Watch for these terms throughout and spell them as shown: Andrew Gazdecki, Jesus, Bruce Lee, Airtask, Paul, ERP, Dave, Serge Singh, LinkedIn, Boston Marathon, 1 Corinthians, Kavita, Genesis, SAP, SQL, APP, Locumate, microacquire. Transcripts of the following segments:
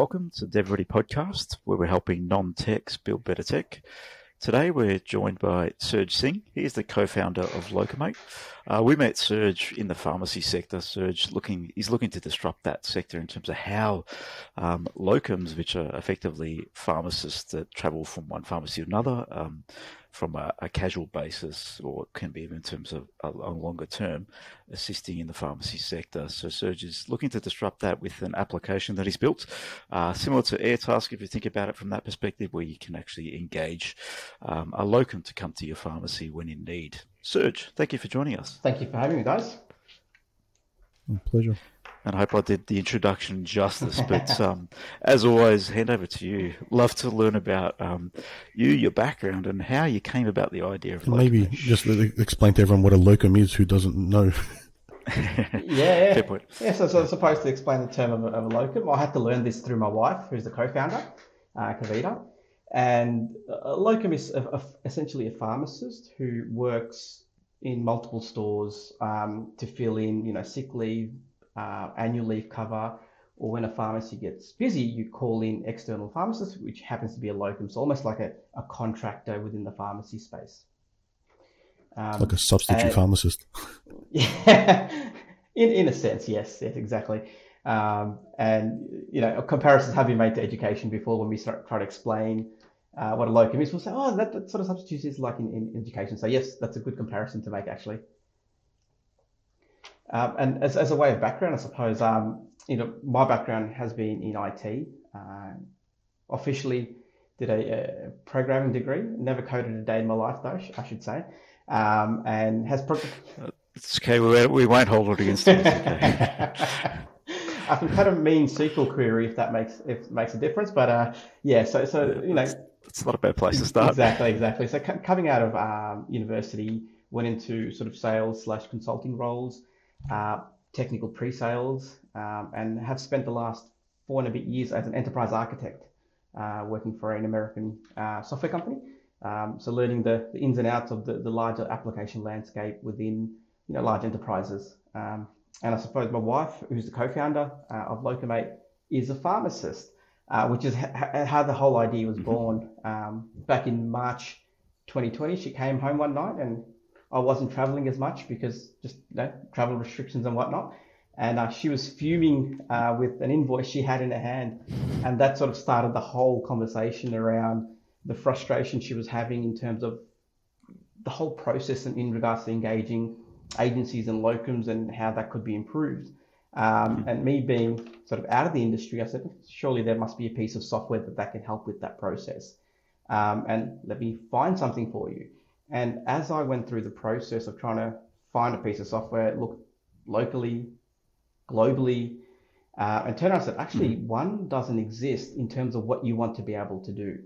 Welcome to the DevReady podcast, where we're helping non-techs build better tech. Today, we're joined by Serge Singh. He is the co-founder of Locumate. We met Serge in the pharmacy sector. Serge is looking to disrupt that sector in terms of how locums, which are effectively pharmacists that travel from one pharmacy to another, from a casual basis, or it can be in terms of a longer term, assisting in the pharmacy sector. So Serge is looking to disrupt that with an application that he's built, similar to Airtask, if you think about it from that perspective, where you can actually engage a locum to come to your pharmacy when in need. Serge, thank you for joining us. Thank you for having me, guys. My pleasure. And I hope I did the introduction justice, but as always, hand over to you. Love to learn about you, your background, and how you came about the idea of locum. Maybe just explain to everyone what a locum is who doesn't know. Yeah. Fair point. Yeah, so I'm supposed to explain the term of a locum. I had to learn this through my wife, who's the co-founder, Kavita. And a locum is essentially a pharmacist who works in multiple stores to fill in, sick leave, annual leave cover, or when a pharmacy gets busy, you call in external pharmacists, which happens to be a locum. So almost like a contractor within the pharmacy space. Like a substitute pharmacist. Yeah, in a sense, yes, exactly. And, comparisons have been made to education before when we try to explain what a locum is. We'll say, oh, that sort of substitute is like in education. So yes, that's a good comparison to make, actually. And as a way of background, I suppose, my background has been in IT. Officially did a programming degree, never coded a day in my life, though, I should say, and has... It's okay, we won't hold it against you. I can cut a mean SQL query if that makes a difference, but It's not a bad place to start. Exactly. So coming out of university, went into sort of sales/consulting roles, technical pre-sales, and have spent the last 4 and a bit years as an enterprise architect, working for an American software company. So learning the ins and outs of the larger application landscape within large enterprises. And I suppose my wife, who's the co-founder of Locumate, is a pharmacist, which is how the whole idea was born. Back in March 2020, she came home one night and I wasn't traveling as much because just travel restrictions and whatnot. And she was fuming with an invoice she had in her hand. And that sort of started the whole conversation around the frustration she was having in terms of the whole process and in regards to engaging agencies and locums and how that could be improved. And me being sort of out of the industry, I said, surely there must be a piece of software that can help with that process. And let me find something for you. And as I went through the process of trying to find a piece of software, look locally, globally, and turned around and said, actually, one doesn't exist in terms of what you want to be able to do.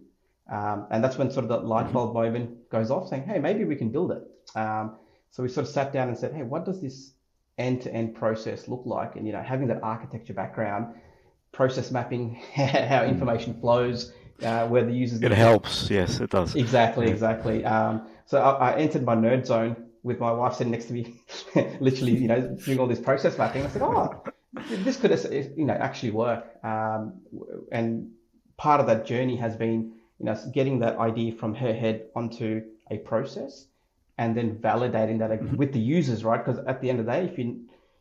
And that's when sort of that light bulb moment goes off, saying, hey, maybe we can build it. So we sort of sat down and said, hey, what does this end-to-end process look like? And, having that architecture background, process mapping, how information flows, where the users... It helps. Yes, it does. Exactly. So I entered my nerd zone with my wife sitting next to me, literally, doing all this process mapping. I said, this could, actually work. And part of that journey has been, getting that idea from her head onto a process and then validating that with the users, right? Because at the end of the day, if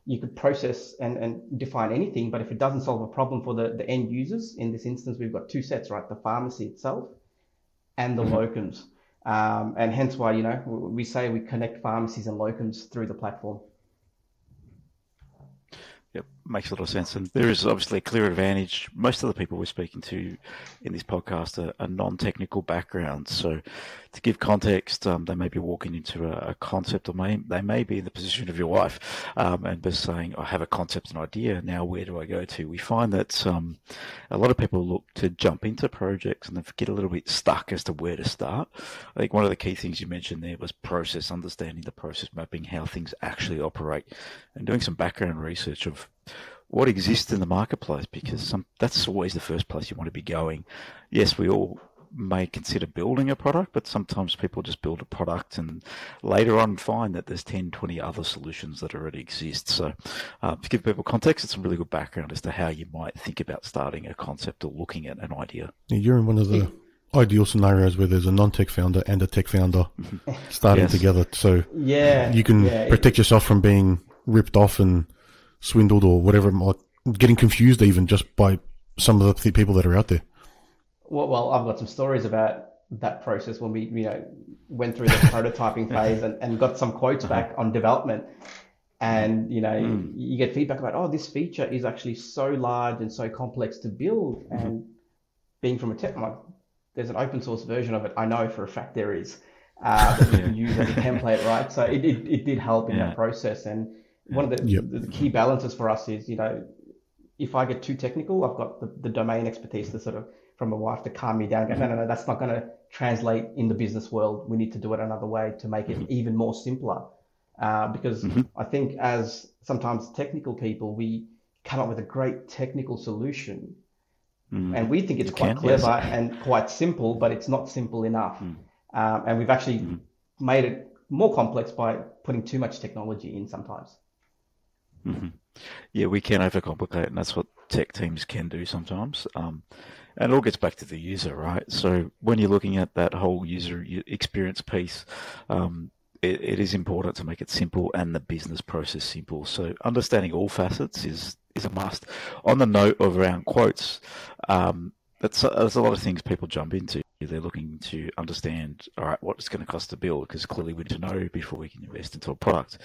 you could process and define anything, but if it doesn't solve a problem for the end users, in this instance, we've got two sets, right? The pharmacy itself and the locums. And hence why, we say we connect pharmacies and locums through the platform. Yep, makes a lot of sense. And there is obviously a clear advantage. Most of the people we're speaking to in this podcast are non-technical backgrounds. So to give context, they may be walking into a concept, or they may be in the position of your wife and be saying, I have a concept and idea. Now, where do I go to? We find that a lot of people look to jump into projects and they get a little bit stuck as to where to start. I think one of the key things you mentioned there was process, understanding the process mapping, how things actually operate, and doing some background research of what exists in the marketplace, because that's always the first place you want to be going. Yes, we all may consider building a product, but sometimes people just build a product and later on find that there's 10, 20 other solutions that already exist. So to give people context, it's a really good background as to how you might think about starting a concept or looking at an idea. You're in one of the ideal scenarios where there's a non-tech founder and a tech founder starting together. So you can protect yourself from being ripped off and swindled or whatever, getting confused even just by some of the people that are out there. Well, I've got some stories about that process when we, went through the prototyping phase and got some quotes back on development. And, you get feedback about, this feature is actually so large and so complex to build. And being from a tech, I'm like, there's an open source version of it. I know for a fact there is. That you can use as a template, right? So it did help in that process. And one of the key balances for us is, if I get too technical, I've got the domain expertise to sort of, from my wife to calm me down, go, no, that's not going to translate in the business world. We need to do it another way to make it even more simpler. Because I think as sometimes technical people, we come up with a great technical solution and we think it's quite clever and quite simple, but it's not simple enough. And we've actually made it more complex by putting too much technology in sometimes. Yeah, we can overcomplicate, and that's what tech teams can do sometimes. And it all gets back to the user, right? So when you're looking at that whole user experience piece, it is important to make it simple and the business process simple. So understanding all facets is a must. On the note of around quotes, there's a lot of things people jump into. They're looking to understand, all right, what it's going to cost to build, because clearly we need to know before we can invest into a product.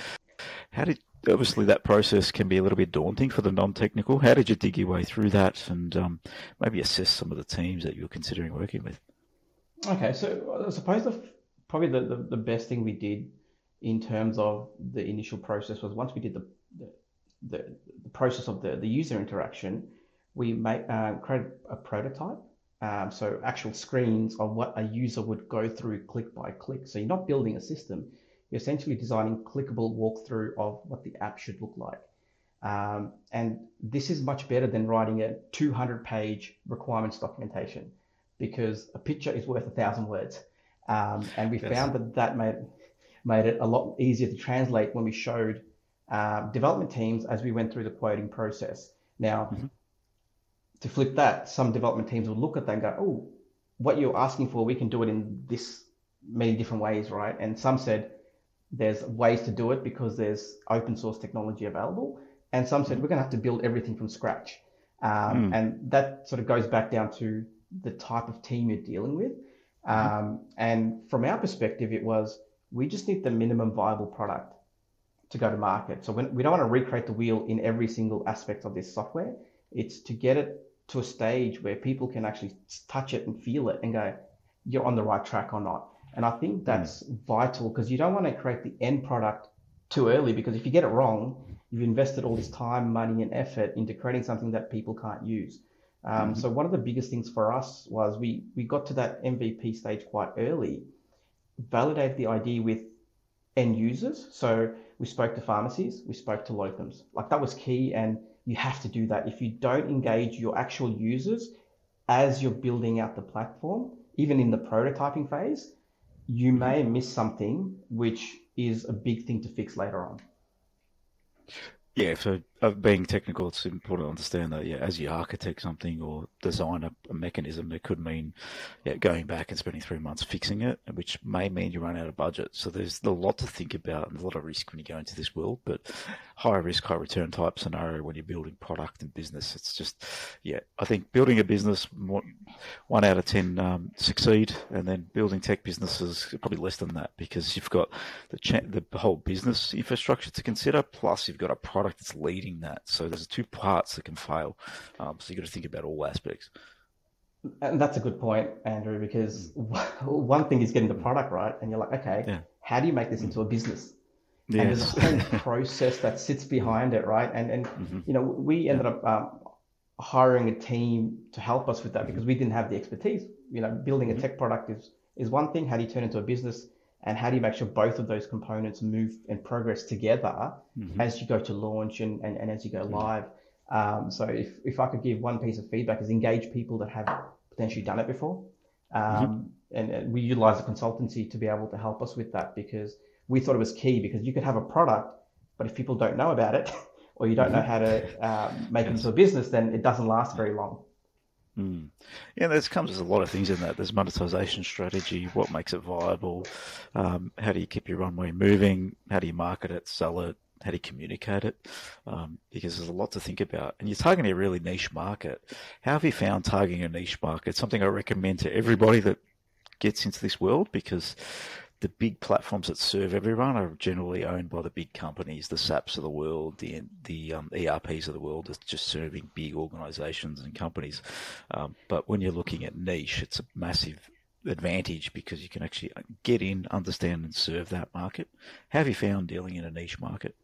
Obviously, that process can be a little bit daunting for the non-technical. How did you dig your way through that and maybe assess some of the teams that you were considering working with? Okay, so I suppose probably the best thing we did in terms of the initial process was once we did the process of the user interaction, we created a prototype. So actual screens of what a user would go through click by click. So you're not building a system. You're essentially designing clickable walkthrough of what the app should look like. And this is much better than writing a 200-page requirements documentation, because a picture is worth 1,000 words. And we found that made it a lot easier to translate when we showed development teams as we went through the quoting process. Now, to flip that, some development teams will look at that and go, oh, what you're asking for, we can do it in this many different ways, right? And some said, there's ways to do it because there's open source technology available. And some said, we're going to have to build everything from scratch. And that sort of goes back down to the type of team you're dealing with. And from our perspective, it was, we just need the minimum viable product to go to market. So we don't want to recreate the wheel in every single aspect of this software. It's to get it to a stage where people can actually touch it and feel it and go, you're on the right track or not. And I think that's vital, because you don't want to create the end product too early, because if you get it wrong, you've invested all this time, money and effort into creating something that people can't use. So one of the biggest things for us was we got to that MVP stage quite early, validate the idea with end users. So we spoke to pharmacies, we spoke to locums, like that was key. And you have to do that. If you don't engage your actual users as you're building out the platform, even in the prototyping phase, you may miss something, which is a big thing to fix later on. Yeah, so being technical, it's important to understand that as you architect something or design a mechanism, it could mean going back and spending 3 months fixing it, which may mean you run out of budget. So there's a lot to think about and a lot of risk when you go into this world, but high risk, high return type scenario when you're building product and business. It's just, I think building a business, 1 out of 10 succeed, and then building tech businesses, probably less than that, because you've got the whole business infrastructure to consider, plus you've got a product that's leading that. So there's 2 parts that can fail. So you've got to think about all aspects. And that's a good point, Andrew, because one thing is getting the product right. And you're like, okay, how do you make this into a business? Yes. And there's a whole process that sits behind it, right? And we ended up hiring a team to help us with that, because we didn't have the expertise. Building a tech product is one thing. How do you turn it into a business? And how do you make sure both of those components move and progress together as you go to launch and as you go live? So if I could give one piece of feedback, is engage people that have potentially done it before. And we utilized a consultancy to be able to help us with that, because we thought it was key, because you could have a product, but if people don't know about it or you don't know how to make it into a business, then it doesn't last very long. Yeah, this comes with a lot of things in that. There's monetization strategy, what makes it viable, how do you keep your runway moving, how do you market it, sell it, how do you communicate it, because there's a lot to think about. And you're targeting a really niche market. How have you found targeting a niche market? Something I recommend to everybody that gets into this world, because the big platforms that serve everyone are generally owned by the big companies, the SAPs of the world, the ERPs of the world. It's just serving big organizations and companies. But when you're looking at niche, it's a massive advantage because you can actually get in, understand, and serve that market. How have you found dealing in a niche market?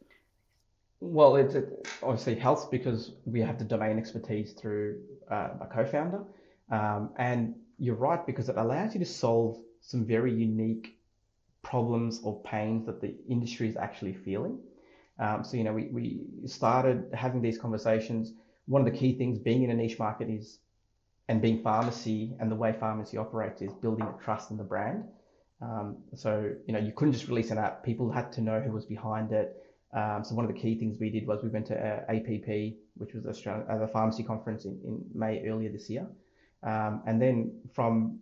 Well, it obviously helps because we have the domain expertise through my co-founder. And you're right, because it allows you to solve some very unique problems or pains that the industry is actually feeling. So, you know, we started having these conversations. One of the key things being in a niche market is, and being pharmacy and the way pharmacy operates, is building a trust in the brand. So, you know, you couldn't just release an app. People had to know who was behind it. So one of the key things we did was we went to APP, which was the pharmacy conference in May earlier this year. And then from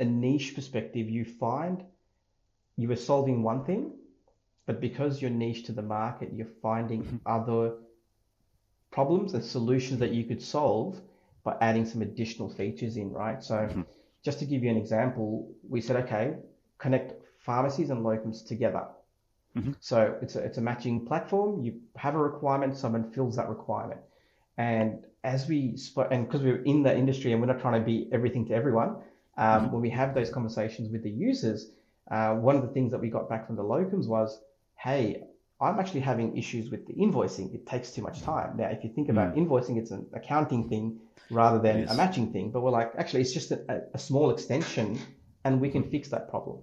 a niche perspective, you find you were solving one thing, but because you're niche to the market, you're finding other problems and solutions that you could solve by adding some additional features in, right? So just to give you an example, we said, okay, connect pharmacies and locums together. So it's a matching platform. You have a requirement, someone fills that requirement. And as we spoke, and because we were in the industry and we're not trying to be everything to everyone, when we have those conversations with the users, one of the things that we got back from the locums was, hey, I'm actually having issues with the invoicing. It takes too much time. Now, if you think about invoicing, it's an accounting thing rather than a matching thing. But we're like, actually, it's just a small extension and we can fix that problem.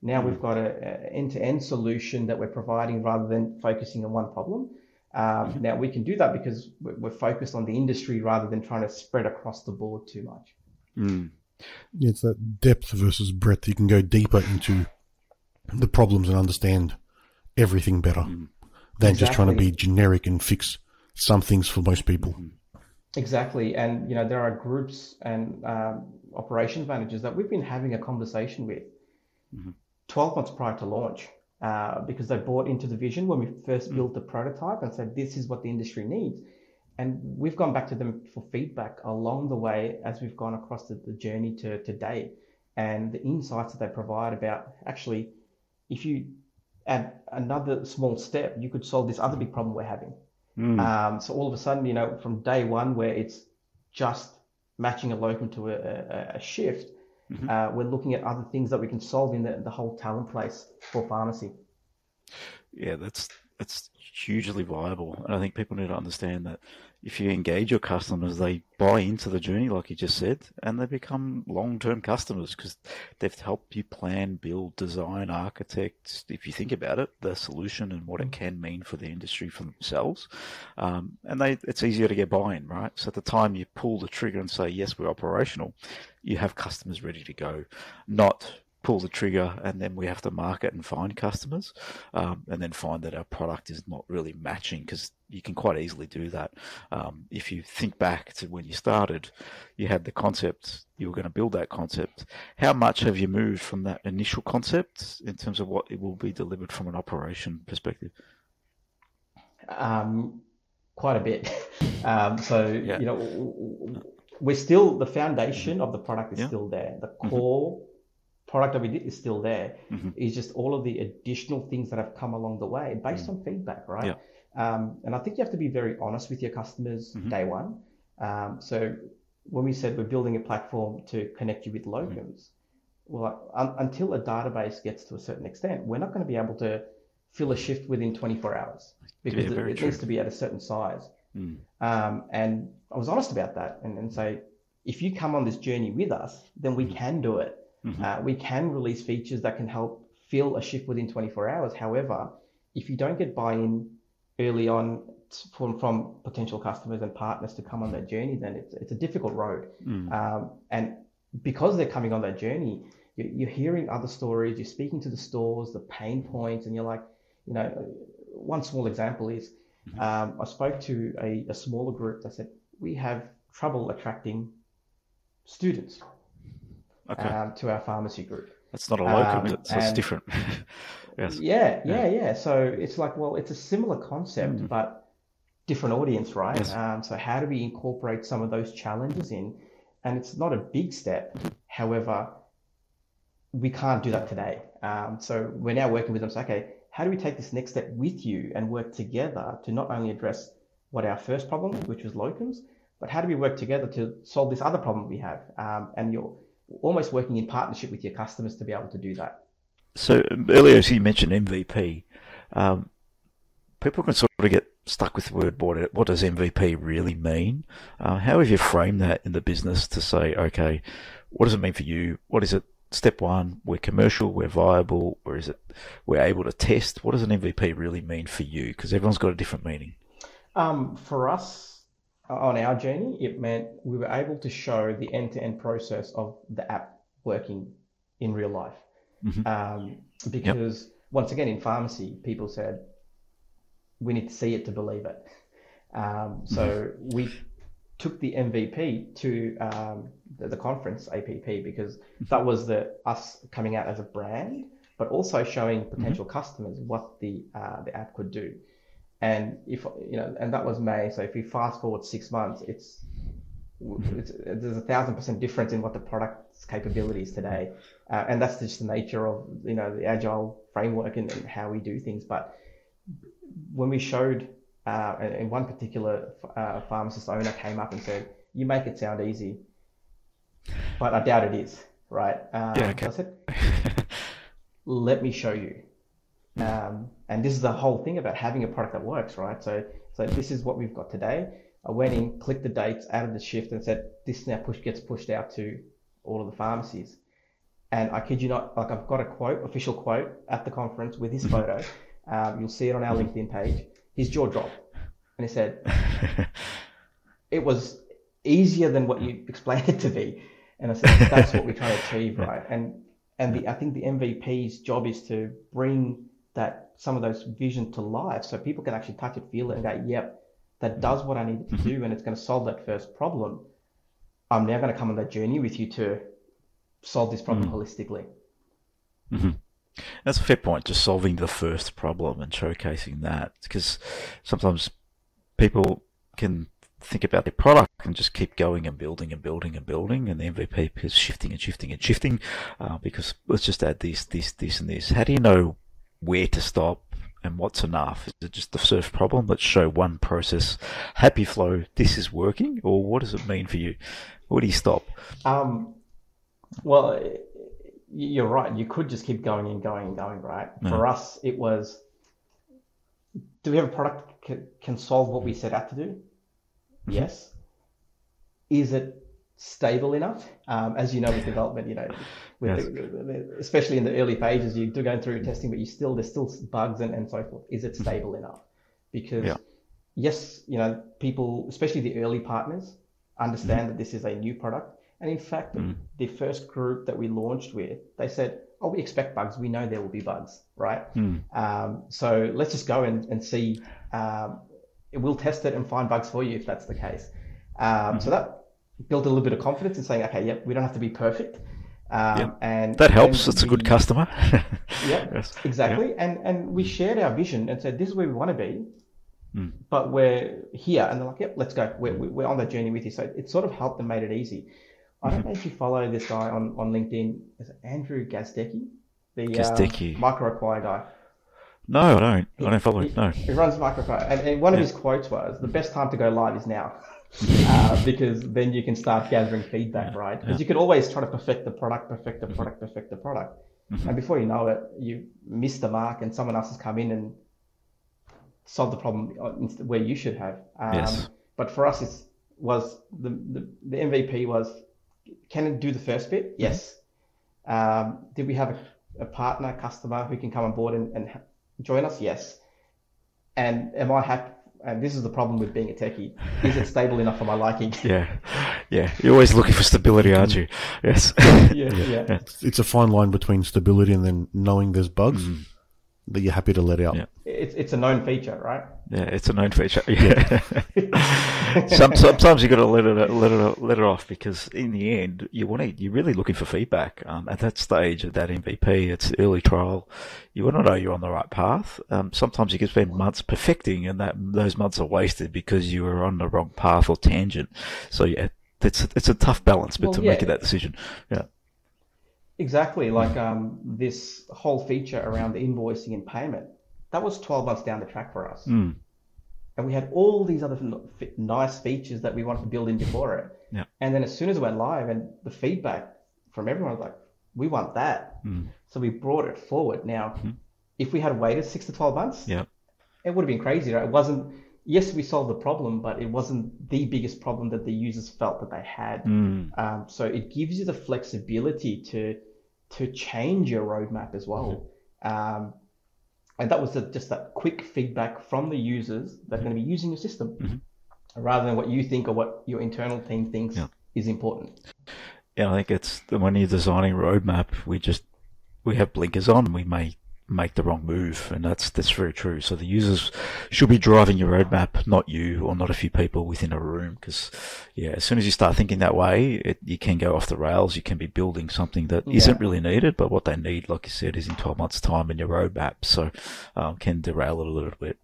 Now we've got an end-to-end solution that we're providing rather than focusing on one problem. Now we can do that because we're focused on the industry rather than trying to spread across the board too much. It's that depth versus breadth. You can go deeper into the problems and understand everything better than just trying to be generic and fix some things for most people. Exactly. And, you know, there are groups and operations managers that we've been having a conversation with 12 months prior to launch because they bought into the vision when we first built the prototype and said, this is what the industry needs. And we've gone back to them for feedback along the way as we've gone across the journey to today, and the insights that they provide about, actually, if you add another small step, you could solve this other big problem we're having. So all of a sudden, you know, from day one where it's just matching a locum to a shift, we're looking at other things that we can solve in the whole talent place for pharmacy. Yeah, that's hugely viable. And I think people need to understand that if you engage your customers, they buy into the journey, like you just said, and they become long-term customers because they've helped you plan, build, design, architect, if you think about it, the solution and what it can mean for the industry for themselves. And it's easier to get buy-in, right? So at the time you pull the trigger and say, yes, we're operational, you have customers ready to go, not pull the trigger and then we have to market and find customers and then find that our product is not really matching, because you can quite easily do that. If you think back to when you started, you had the concept, you were going to build that concept. How much have you moved from that initial concept in terms of what it will be delivered from an operation perspective? Quite a bit. You know, we're still, the foundation of the product is still there. The core product that we did is still there. It's just all of the additional things that have come along the way based on feedback, right? And I think you have to be very honest with your customers day one. So when we said we're building a platform to connect you with locums, well, until a database gets to a certain extent, we're not going to be able to fill a shift within 24 hours because it needs to be at a certain size. And I was honest about that and say, if you come on this journey with us, then we can do it. We can release features that can help fill a shift within 24 hours. However, if you don't get buy-in early on from potential customers and partners to come on that journey, then it's a difficult road. And because they're coming on that journey, you're hearing other stories, you're speaking to the stores, the pain points, and you're like, you know, one small example is I spoke to a smaller group that said, we have trouble attracting students to our pharmacy group. That's not a locum, that's different. Yes. Yeah. So it's like, well, it's a similar concept, but different audience, right? Yes. So how do we incorporate some of those challenges in? And it's not a big step. However, we can't do that today. So we're now working with them. So, okay, how do we take this next step with you and work together to not only address what our first problem, which was locums, but how do we work together to solve this other problem we have? And you're almost working in partnership with your customers to be able to do that. So earlier, as you mentioned MVP, people can sort of get stuck with the word board. What does MVP really mean? How have you framed that in the business to say, okay, what does it mean for you? What is it? Step one, we're commercial, we're viable, or is it we're able to test? What does an MVP really mean for you? Because everyone's got a different meaning. For us, on our journey, it meant we were able to show the end-to-end process of the app working in real life. Because once again, in pharmacy, people said, we need to see it to believe it. So we took the MVP to the conference, APP, because that was us coming out as a brand, but also showing potential customers what the app could do. And if you know, and that was May. So if you fast forward 6 months, it's there's 1,000% difference in what the product's capability is today, and that's just the nature of the agile framework and how we do things. But when we showed. And one particular pharmacist owner came up and said, you make it sound easy, but I doubt it is, right? So I said, let me show you. And this is the whole thing about having a product that works, right? So this is what we've got today. I went in, clicked the dates, added the shift, and said, this now gets pushed out to all of the pharmacies. And I kid you not, like I've got a quote, official quote at the conference with his photo. You'll see it on our LinkedIn page. His jaw dropped, and he said, it was easier than what you explained it to be. And I said, that's what we're trying to achieve, right? And I think the MVP's job is to bring some of those vision to life so people can actually touch it, feel it, and go, yep, that does what I needed to do, and it's going to solve that first problem. I'm now going to come on that journey with you to solve this problem holistically. That's a fair point, just solving the first problem and showcasing that, because sometimes people can think about their product and just keep going and building and building and building, and the MVP is shifting and shifting and shifting because let's just add this, this, this, and this. How do you know where to stop and what's enough? Is it just the first problem? Let's show one process, happy flow, this is working, or what does it mean for you? Where do you stop? Well, you're right. You could just keep going and going and going, right? Yeah. For us, it was, do we have a product that can solve what we set out to do? Yes. Is it stable enough? As you know, with development, especially in the early phases, you do go through testing, but there's still bugs and so forth. Is it stable enough? Because yes, people, especially the early partners, understand that this is a new product. And in fact, the first group that we launched with, they said, oh, we expect bugs. We know there will be bugs, right? So let's just go and see. We'll test it and find bugs for you if that's the case. So that built a little bit of confidence in saying, okay, yep, we don't have to be perfect. And that helps. It's a good customer. Exactly. And we shared our vision and said, this is where we want to be. But we're here. And they're like, yep, let's go. We're on that journey with you. So it sort of helped and made it easy. I don't know if you follow this guy on LinkedIn. Is it Andrew Gazdecki? The microacquire guy. No, I don't. I don't follow him. No. He runs microacquire. And one of his quotes was, the best time to go live is now. Because then you can start gathering feedback, right? Because you could always try to perfect the product. And before you know it, you miss the mark and someone else has come in and solved the problem where you should have. But for us, the MVP was, can it do the first bit? Yes. Did we have a partner, customer who can come on board and join us? Yes. And am I happy? and this is the problem with being a techie, is it stable enough for my liking? Yeah. You're always looking for stability, aren't you? Yes. Yeah. It's a fine line between stability and then knowing there's bugs that you're happy to let out. Yeah. It's a known feature, right? Yeah, it's a known feature. Yeah. Sometimes you got to let it off, because in the end, you're really looking for feedback. At that stage, at that MVP, it's early trial. You want to know you're on the right path. Sometimes you can spend months perfecting, and those months are wasted because you were on the wrong path or tangent. So yeah, it's a tough balance, making that decision. Yeah. Exactly, like this whole feature around the invoicing and payment, that was 12 months down the track for us. Mm. And we had all these other nice features that we wanted to build in before it. Yeah. And then as soon as it went live, and the feedback from everyone was like, we want that. Mm. So we brought it forward. Now, if we had waited 6 to 12 months, it would have been crazy, right? It wasn't, yes, we solved the problem, but it wasn't the biggest problem that the users felt that they had. Mm. So it gives you the flexibility to change your roadmap as well. And that was just that quick feedback from the users that are going to be using your system, rather than what you think or what your internal team thinks is important. Yeah, I think it's when you're designing a roadmap, we have blinkers on. We may make the wrong move, and that's very true. So the users should be driving your roadmap, not you or not a few people within a room, because as soon as you start thinking that way, you can go off the rails. You can be building something that isn't really needed, but what they need, like you said, is in 12 months time in your roadmap, so can derail it a little bit.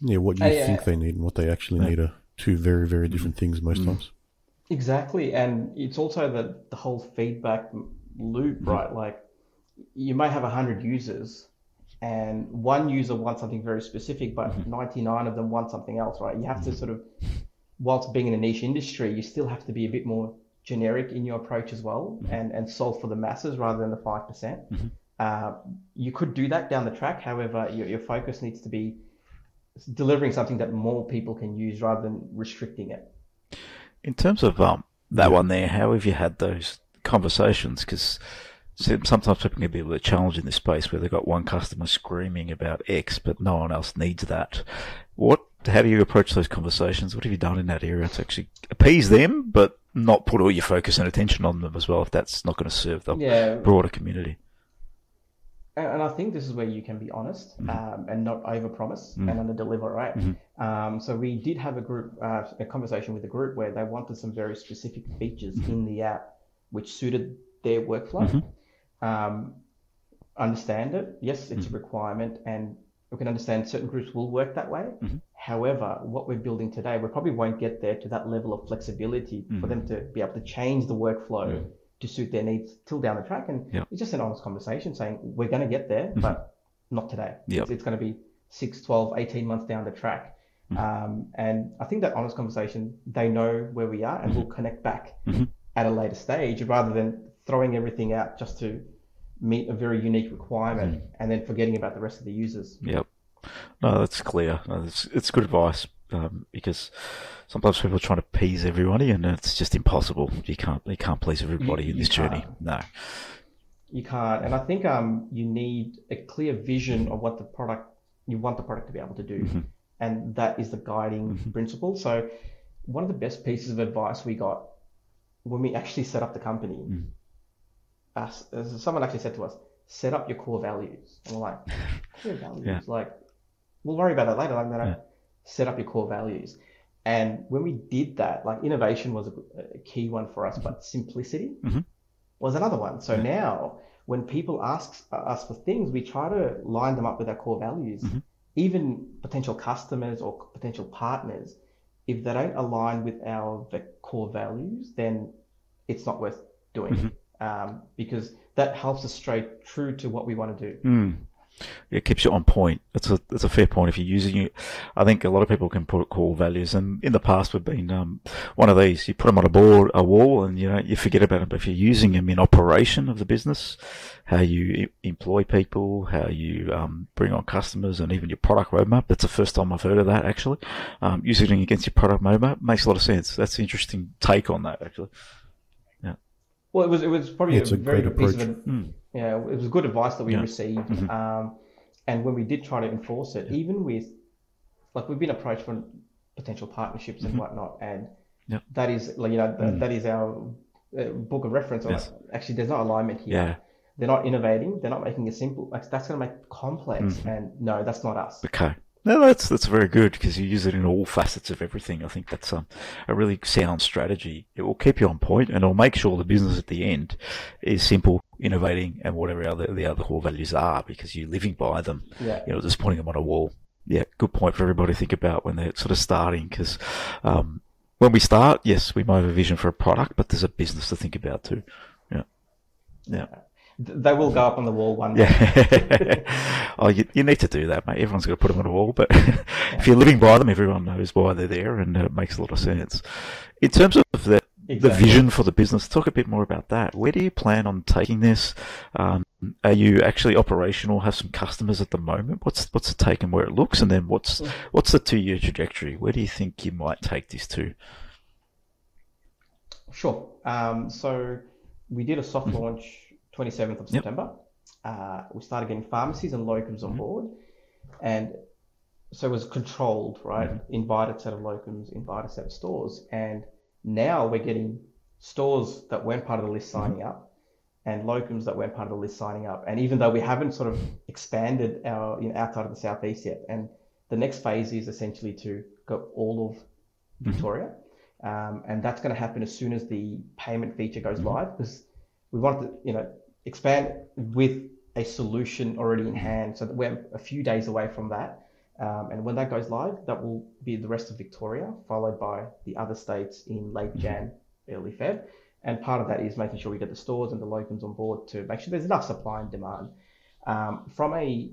What you think they need and what they actually need are two very, very different things most times. Exactly. And it's also the whole feedback loop, right? Like, you may have 100 users, and one user wants something very specific, but 99 of them want something else, right? You have to sort of, whilst being in a niche industry, you still have to be a bit more generic in your approach as well, and solve for the masses rather than the 5%. You could do that down the track. However, your focus needs to be delivering something that more people can use rather than restricting it. In terms of that one there, how have you had those conversations? Because sometimes people can be a bit challenged in this space where they've got one customer screaming about X, but no one else needs that. How do you approach those conversations? What have you done in that area to actually appease them, but not put all your focus and attention on them as well, if that's not going to serve the broader community? And I think this is where you can be honest and not overpromise and underdeliver, right? So we did have a conversation with a group where they wanted some very specific features in the app which suited their workflow. Understand it. Yes, it's a requirement, and we can understand certain groups will work that way. However, what we're building today, we probably won't get there to that level of flexibility for them to be able to change the workflow to suit their needs till down the track. And it's just an honest conversation saying, we're going to get there, but not today. Yep. It's going to be 6, 12, 18 months down the track. And I think that honest conversation, they know where we are, and we'll connect back at a later stage, rather than throwing everything out just to meet a very unique requirement and then forgetting about the rest of the users. Yep. No, that's clear. No, it's good advice, because sometimes people are trying to please everybody, and it's just impossible. You can't please everybody in this journey. No. You can't. And I think you need a clear vision of what you want the product to be able to do. And that is the guiding principle. So one of the best pieces of advice we got when we actually set up the company, someone actually said to us, set up your core values. And we're like, core values? Like, we'll worry about that later. Like, no, set up your core values. And when we did that, like, innovation was a key one for us, but simplicity was another one. So now when people ask us for things, we try to line them up with our core values. Even potential customers or potential partners, if they don't align with the core values, then it's not worth doing. Because that helps us stay true to what we want to do. It keeps you on point. That's a fair point. If you're using it, I think a lot of people can put core values, and in the past we've been one of these. You put them on a wall, and you forget about it. But if you're using them in operation of the business, how you employ people, how you bring on customers, and even your product roadmap. That's the first time I've heard of that, actually. Using it against your product roadmap makes a lot of sense. That's an interesting take on that, actually. Well, it was probably a very good piece of it was good advice that we received, and when we did try to enforce it, even with like we've been approached for potential partnerships and whatnot, and that is like, you know, that is our book of reference. Yes. Like, actually, there's not alignment here. Yeah. They're not innovating. They're not making it simple. Like that's going to make it complex. And no, that's not us. Okay. No, that's very good because you use it in all facets of everything. I think that's a really sound strategy. It will keep you on point and it'll make sure the business at the end is simple, innovating, and whatever the other core values are because you're living by them. Yeah. You know, just putting them on a wall. Yeah, good point for everybody to think about when they're sort of starting because when we start, yes, we might have a vision for a product, but there's a business to think about too. Yeah. Yeah. They will go up on the wall one day. Yeah. Oh, you need to do that, mate. Everyone's got to put them on a wall. But if you're living by them, everyone knows why they're there, and it makes a lot of sense. In terms of the vision for the business, talk a bit more about that. Where do you plan on taking this? Are you actually operational, have some customers at the moment? What's the take and where it looks? And then what's the 2-year trajectory? Where do you think you might take this to? Sure. So we did a soft launch 27th of September. We started getting pharmacies and locums on board. And so it was controlled, right? Invited set of locums, invited set of stores. And now we're getting stores that weren't part of the list signing up and locums that weren't part of the list signing up. And even though we haven't sort of expanded our, you know, outside of the Southeast yet, and the next phase is essentially to go all of Victoria. And that's going to happen as soon as the payment feature goes live, because we want to, you know, expand with a solution already in hand, so that we're a few days away from that. And when that goes live, that will be the rest of Victoria, followed by the other states in late Jan, early Feb. And part of that is making sure we get the stores and the locums on board to make sure there's enough supply and demand. From a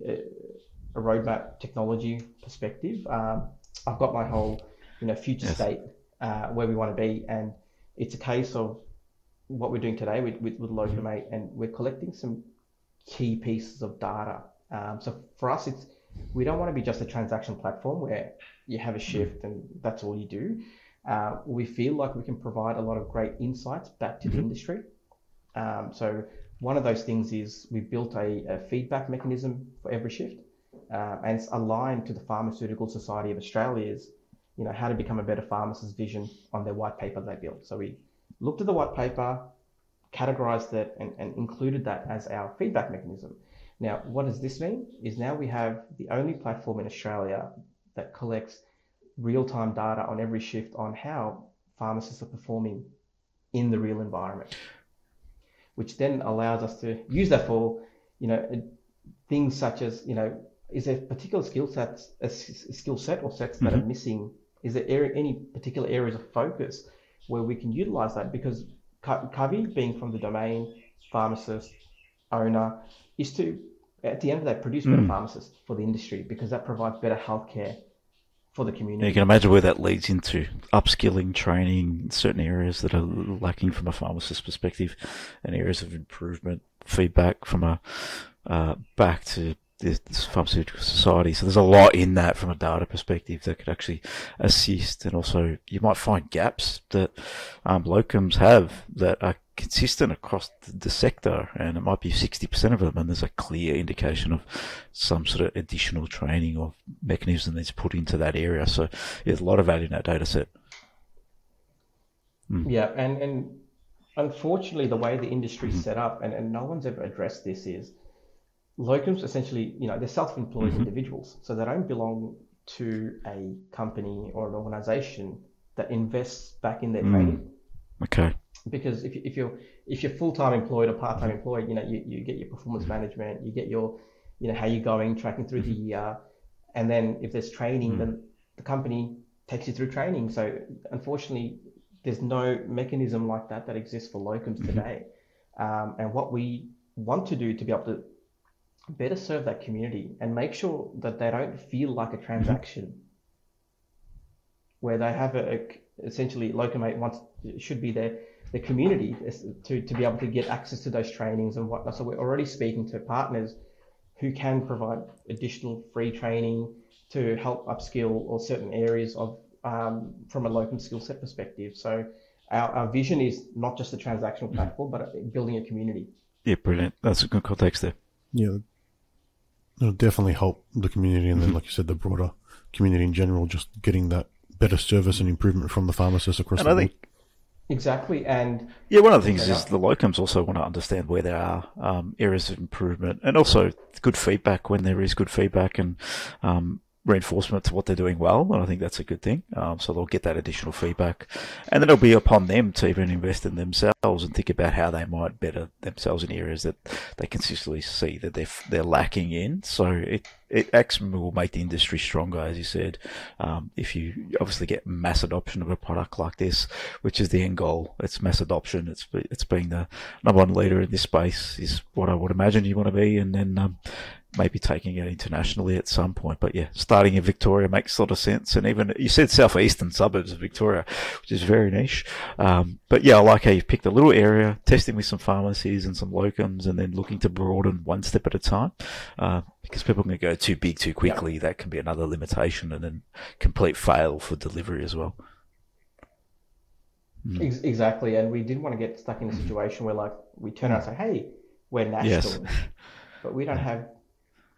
roadmap technology perspective, I've got my whole, you know, future state where we want to be, and it's a case of what we're doing today with Locumate, and we're collecting some key pieces of data. So for us, it's, we don't want to be just a transaction platform where you have a shift and that's all you do. We feel like we can provide a lot of great insights back to the industry. So one of those things is we built a feedback mechanism for every shift, and it's aligned to the Pharmaceutical Society of Australia's, you know, how to become a better pharmacist vision on their white paper they built. So we looked at the white paper, categorized it, and included that as our feedback mechanism. Now, what does this mean? Is now we have the only platform in Australia that collects real-time data on every shift on how pharmacists are performing in the real environment, which then allows us to use that for, you know, things such as, you know, is there particular skill sets, a skill set or sets that are missing? Is there any particular areas of focus where we can utilize that? Because Kavi, being from the domain, pharmacist, owner, is to, at the end of that, produce better pharmacists for the industry, because that provides better healthcare for the community. You can imagine where that leads into upskilling, training, certain areas that are lacking from a pharmacist's perspective, and areas of improvement, feedback from a back to this pharmaceutical society. So there's a lot in that from a data perspective that could actually assist, and also you might find gaps that locums have that are consistent across the sector, and it might be 60% of them, and there's a clear indication of some sort of additional training or mechanism that's put into that area. So there's a lot of value in that data set. Yeah, and unfortunately the way the industry's set up, and no one's ever addressed this, is locums essentially, you know, they're self-employed individuals, so they don't belong to a company or an organization that invests back in their training. Okay. Because if you're full-time employed or part-time employed, you know, you get your performance management, you get your, you know, how you're going, tracking through the year, and then if there's training, then the company takes you through training. So unfortunately, there's no mechanism like that that exists for locums today. And what we want to do to be able to better serve that community and make sure that they don't feel like a transaction, where they have essentially Locumate should be their community to be able to get access to those trainings and whatnot. So we're already speaking to partners who can provide additional free training to help upskill or certain areas of from a locum skill set perspective. So our vision is not just a transactional platform, but building a community. Yeah, brilliant. That's a good context there. Yeah, it'll definitely help the community, and then, like you said, the broader community in general, just getting that better service and improvement from the pharmacists across the world. Exactly. And yeah, one of the things is the locums also want to understand where there are areas of improvement, and also good feedback when there is good feedback, and reinforcement to what they're doing well. And I think that's a good thing. So they'll get that additional feedback, and then it'll be upon them to even invest in themselves and think about how they might better themselves in areas that they consistently see that they're lacking in. So it actually will make the industry stronger, as you said, if you obviously get mass adoption of a product like this, which is the end goal. It's mass adoption. It's being the number one leader in this space is what I would imagine you want to be, and then maybe taking it internationally at some point. But yeah, starting in Victoria makes a lot of sense. And even you said southeastern suburbs of Victoria, which is very niche. But yeah, I like how you've picked a little area, testing with some pharmacies and some locums, and then looking to broaden one step at a time. Because people can go too big too quickly, that can be another limitation, and then complete fail for delivery as well. Mm. Exactly, and we didn't want to get stuck in a situation where, like, we turn out and say, "Hey, we're national," but we don't have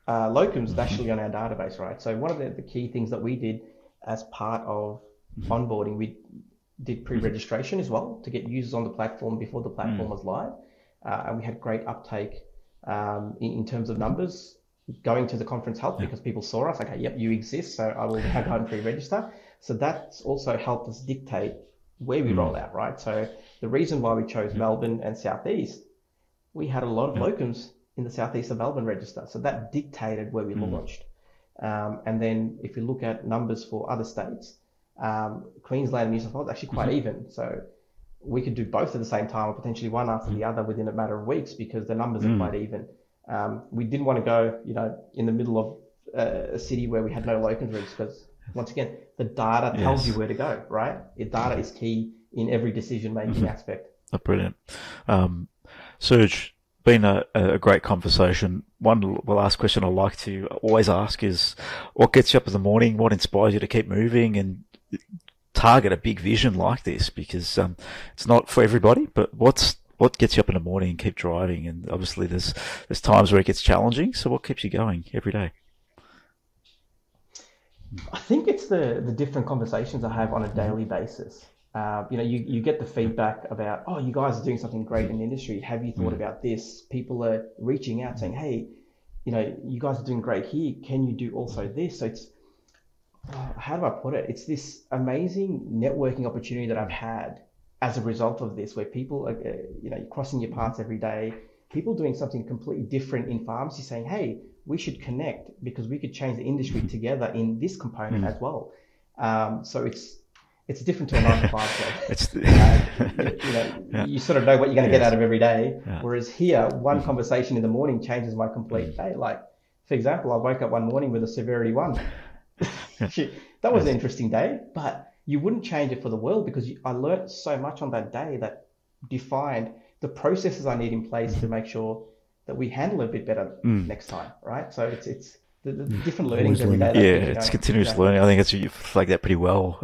locums nationally on our database, right? So one of the key things that we did as part of onboarding, we did pre-registration as well to get users on the platform before the platform was live, and we had great uptake in terms of numbers. Going to the conference helped because people saw us, okay, yep, you exist, so I will go and pre-register. So that's also helped us dictate where we roll out, right? So the reason why we chose Melbourne and Southeast, we had a lot of locums in the Southeast of Melbourne register. So that dictated where we launched. And then if you look at numbers for other states, Queensland and New South Wales actually quite even. So we could do both at the same time, or potentially one after the other within a matter of weeks, because the numbers are quite even. We didn't want to go, you know, in the middle of a city where we had no locums register, because once again, the data tells you where to go, right? The data is key in every decision-making aspect. Oh, brilliant. Serge, been a great conversation. One last question I like to always ask is, what gets you up in the morning? What inspires you to keep moving and target a big vision like this? Because it's not for everybody, but what gets you up in the morning and keep driving? And obviously there's times where it gets challenging. So what keeps you going every day? I think it's the different conversations I have on a daily basis. You know, you get the feedback about, oh, you guys are doing something great in the industry. Have you thought about this? People are reaching out saying, hey, you know, you guys are doing great here. Can you do also this? So it's, how do I put it? It's this amazing networking opportunity that I've had as a result of this, where people are, you know, crossing your paths every day, people doing something completely different in pharmacy saying, hey, we should connect because we could change the industry together in this component as well. So it's different to a 9-to-5 job. You know, you sort of know what you're going to get out of every day. Whereas here, one conversation in the morning changes my complete day. Like, for example, I woke up one morning with a severity 1. That was an interesting day, but you wouldn't change it for the world, because I learned so much on that day that defined the processes I need in place to make sure that we handle it a bit better next time, right? So it's the different learnings every day. Yeah, it's continuous learning. I think you flagged that pretty well.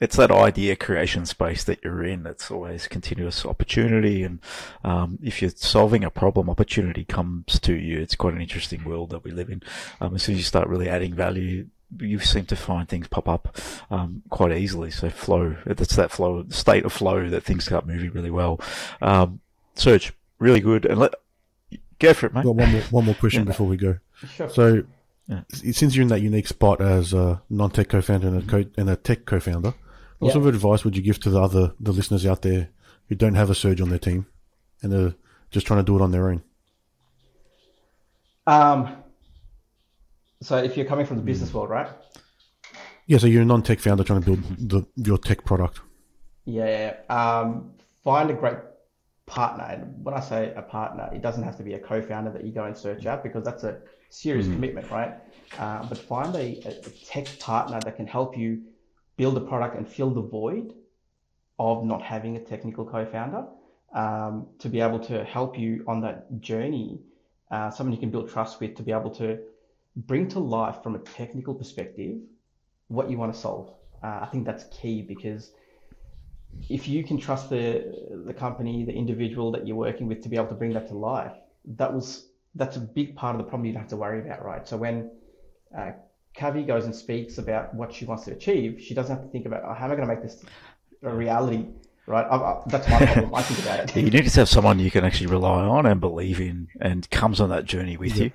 It's that idea creation space that you're in. It's always continuous opportunity. And if you're solving a problem, opportunity comes to you. It's quite an interesting world that we live in. As soon as you start really adding value, you seem to find things pop up quite easily. So flow, that's that flow, state of flow, that things start moving really well. Serge, really good. And go for it, mate. Well, one more question before we go. Sure. So since you're in that unique spot as a non-tech co-founder and a tech co-founder, what sort of advice would you give to the listeners out there who don't have a Serge on their team and are just trying to do it on their own? So if you're coming from the business world, right? Yeah, so you're a non-tech founder trying to build your tech product. Yeah, find a great partner. And when I say a partner, it doesn't have to be a co-founder that you go and search out, because that's a serious commitment, right? But find a tech partner that can help you build a product and fill the void of not having a technical co-founder, to be able to help you on that journey, someone you can build trust with to be able to bring to life from a technical perspective what you want to solve. I think that's key, because if you can trust the company, the individual that you're working with to be able to bring that to life, that will that's a big part of the problem you don't have to worry about, right? So when Kavi goes and speaks about what she wants to achieve, she doesn't have to think about, oh, how am I going to make this a reality, right? That's my problem. I think about it. You need to have someone you can actually rely on and believe in and comes on that journey with you.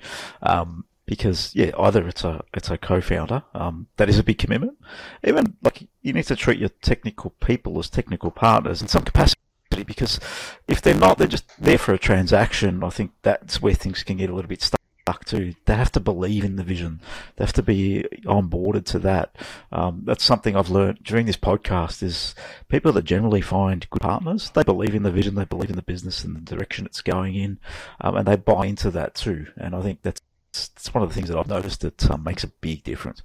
Because either it's a co-founder, that is a big commitment. Even like you need to treat your technical people as technical partners in some capacity, because if they're not, they're just there for a transaction. I think that's where things can get a little bit stuck too. They have to believe in the vision. They have to be onboarded to that. That's something I've learned during this podcast is people that generally find good partners, they believe in the vision, they believe in the business and the direction it's going in, and they buy into that too. And I think that's one of the things that I've noticed that makes a big difference.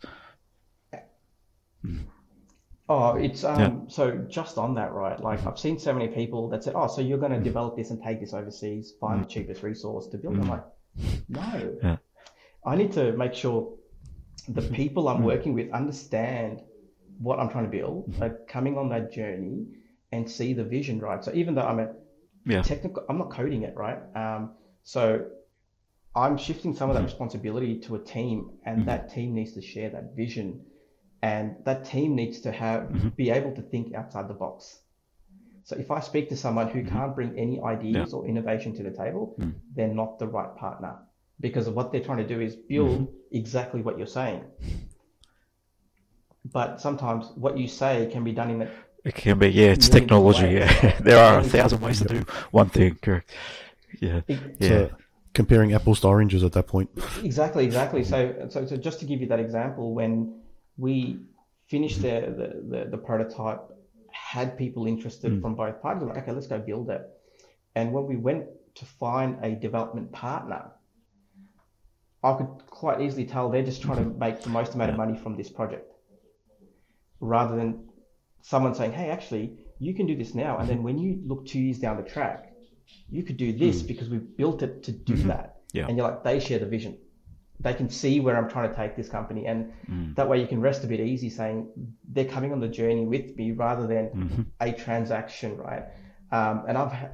Oh, it's so just on that, right? Like I've seen so many people that said, "Oh, so you're going to develop this and take this overseas, find the cheapest resource to build." I'm like, no, I need to make sure the people I'm working with understand what I'm trying to build, like coming on that journey and see the vision, right? So even though I'm a technical, I'm not coding it, right? So I'm shifting some of that responsibility to a team, and that team needs to share that vision, and that team needs to have be able to think outside the box. So if I speak to someone who can't bring any ideas or innovation to the table, they're not the right partner, because what they're trying to do is build exactly what you're saying. But sometimes what you say can be done in it can be it's technology way, right? There are 1,000 ways to do one thing, correct? Comparing apples to oranges at that point. Exactly. So just to give you that example, when we finished the prototype, had people interested from both parties, like, okay, let's go build it. And when we went to find a development partner, I could quite easily tell they're just trying to make the most amount of money from this project, rather than someone saying, hey, actually, you can do this now. And then when you look 2 years down the track, you could do this because we've built it to do that. And you're like, they share the vision. They can see where I'm trying to take this company. And that way you can rest a bit easy saying they're coming on the journey with me rather than a transaction, right? And I've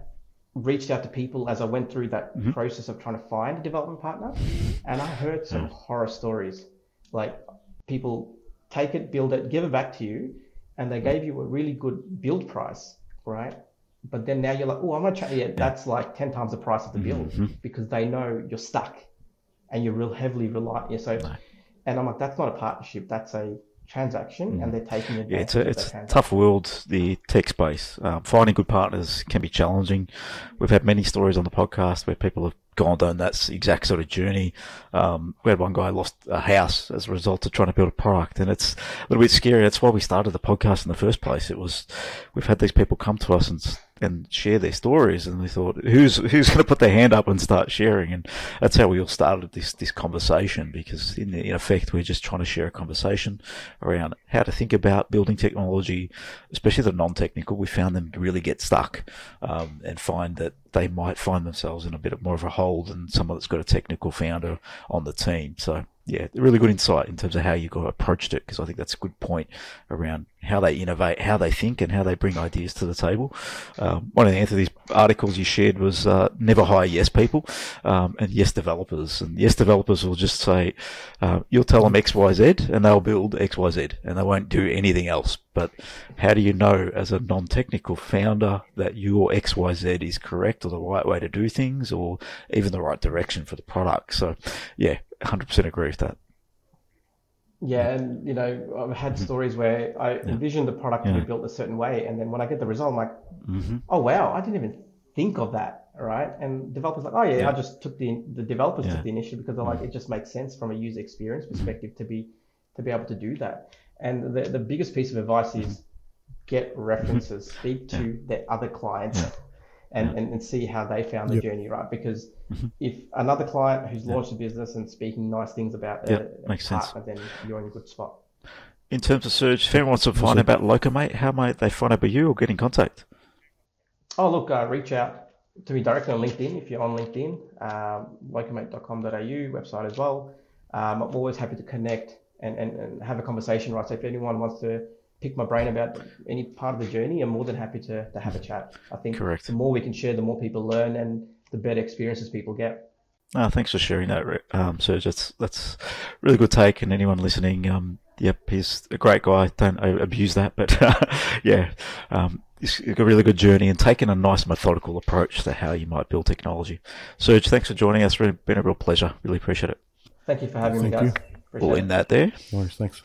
reached out to people as I went through that process of trying to find a development partner. And I heard some horror stories, like people take it, build it, give it back to you. And they gave you a really good build price, right? But then now you're like, oh, I'm going to try. That's like 10 times the price of the build because they know you're stuck and you're real heavily reliant. And I'm like, that's not a partnership. That's a transaction and they're taking advantage of that transaction. It's a tough world, the tech space. Finding good partners can be challenging. We've had many stories on the podcast where people have gone down that exact sort of journey. We had one guy lost a house as a result of trying to build a product, and it's a little bit scary. That's why we started the podcast in the first place. It was, we've had these people come to us and share their stories, and we thought, who's going to put their hand up and start sharing? And that's how we all started this conversation, because in effect we're just trying to share a conversation around how to think about building technology, especially the non-technical. We found them really get stuck and find that they might find themselves in a bit more of a hole than someone that's got a technical founder on the team. So really good insight in terms of how you got approached it, because I think that's a good point around how they innovate, how they think, and how they bring ideas to the table. One of Anthony's articles you shared was never hire yes people and yes developers. And yes developers will just say, you'll tell them X, Y, Z, and they'll build X, Y, Z, and they won't do anything else. But how do you know as a non-technical founder that your X, Y, Z is correct or the right way to do things or even the right direction for the product? So, 100% agree with that. Yeah, and I've had stories where I envisioned the product to be built a certain way, and then when I get the result, I'm like, oh wow, I didn't even think of that, right? And developers are like, I just took the developers took the initiative, because they're like, it just makes sense from a user experience perspective to be able to do that. And the biggest piece of advice is get references, speak to their other clients, and see how they found the journey, right? Because if another client who's launched a business and speaking nice things about a partner, then you're in a good spot. In terms of Serge, if anyone wants to find out about Locumate, how might they find out about you or get in contact? Oh, look, reach out to me directly on LinkedIn. If you're on LinkedIn, locumate.com.au, website as well. I'm always happy to connect and have a conversation, right? So if anyone wants to pick my brain about any part of the journey, I'm more than happy to have a chat. I think the more we can share, the more people learn, and the better experiences people get. Thanks for sharing that, Serge. That's really good take, and anyone listening, yep, he's a great guy. Don't abuse that, but yeah, it's a really good journey and taking a nice methodical approach to how you might build technology. Serge, thanks for joining us. It's really been a real pleasure. Really appreciate it. Thank you for having me, guys. Appreciate it. We'll end that there. No worries, thanks.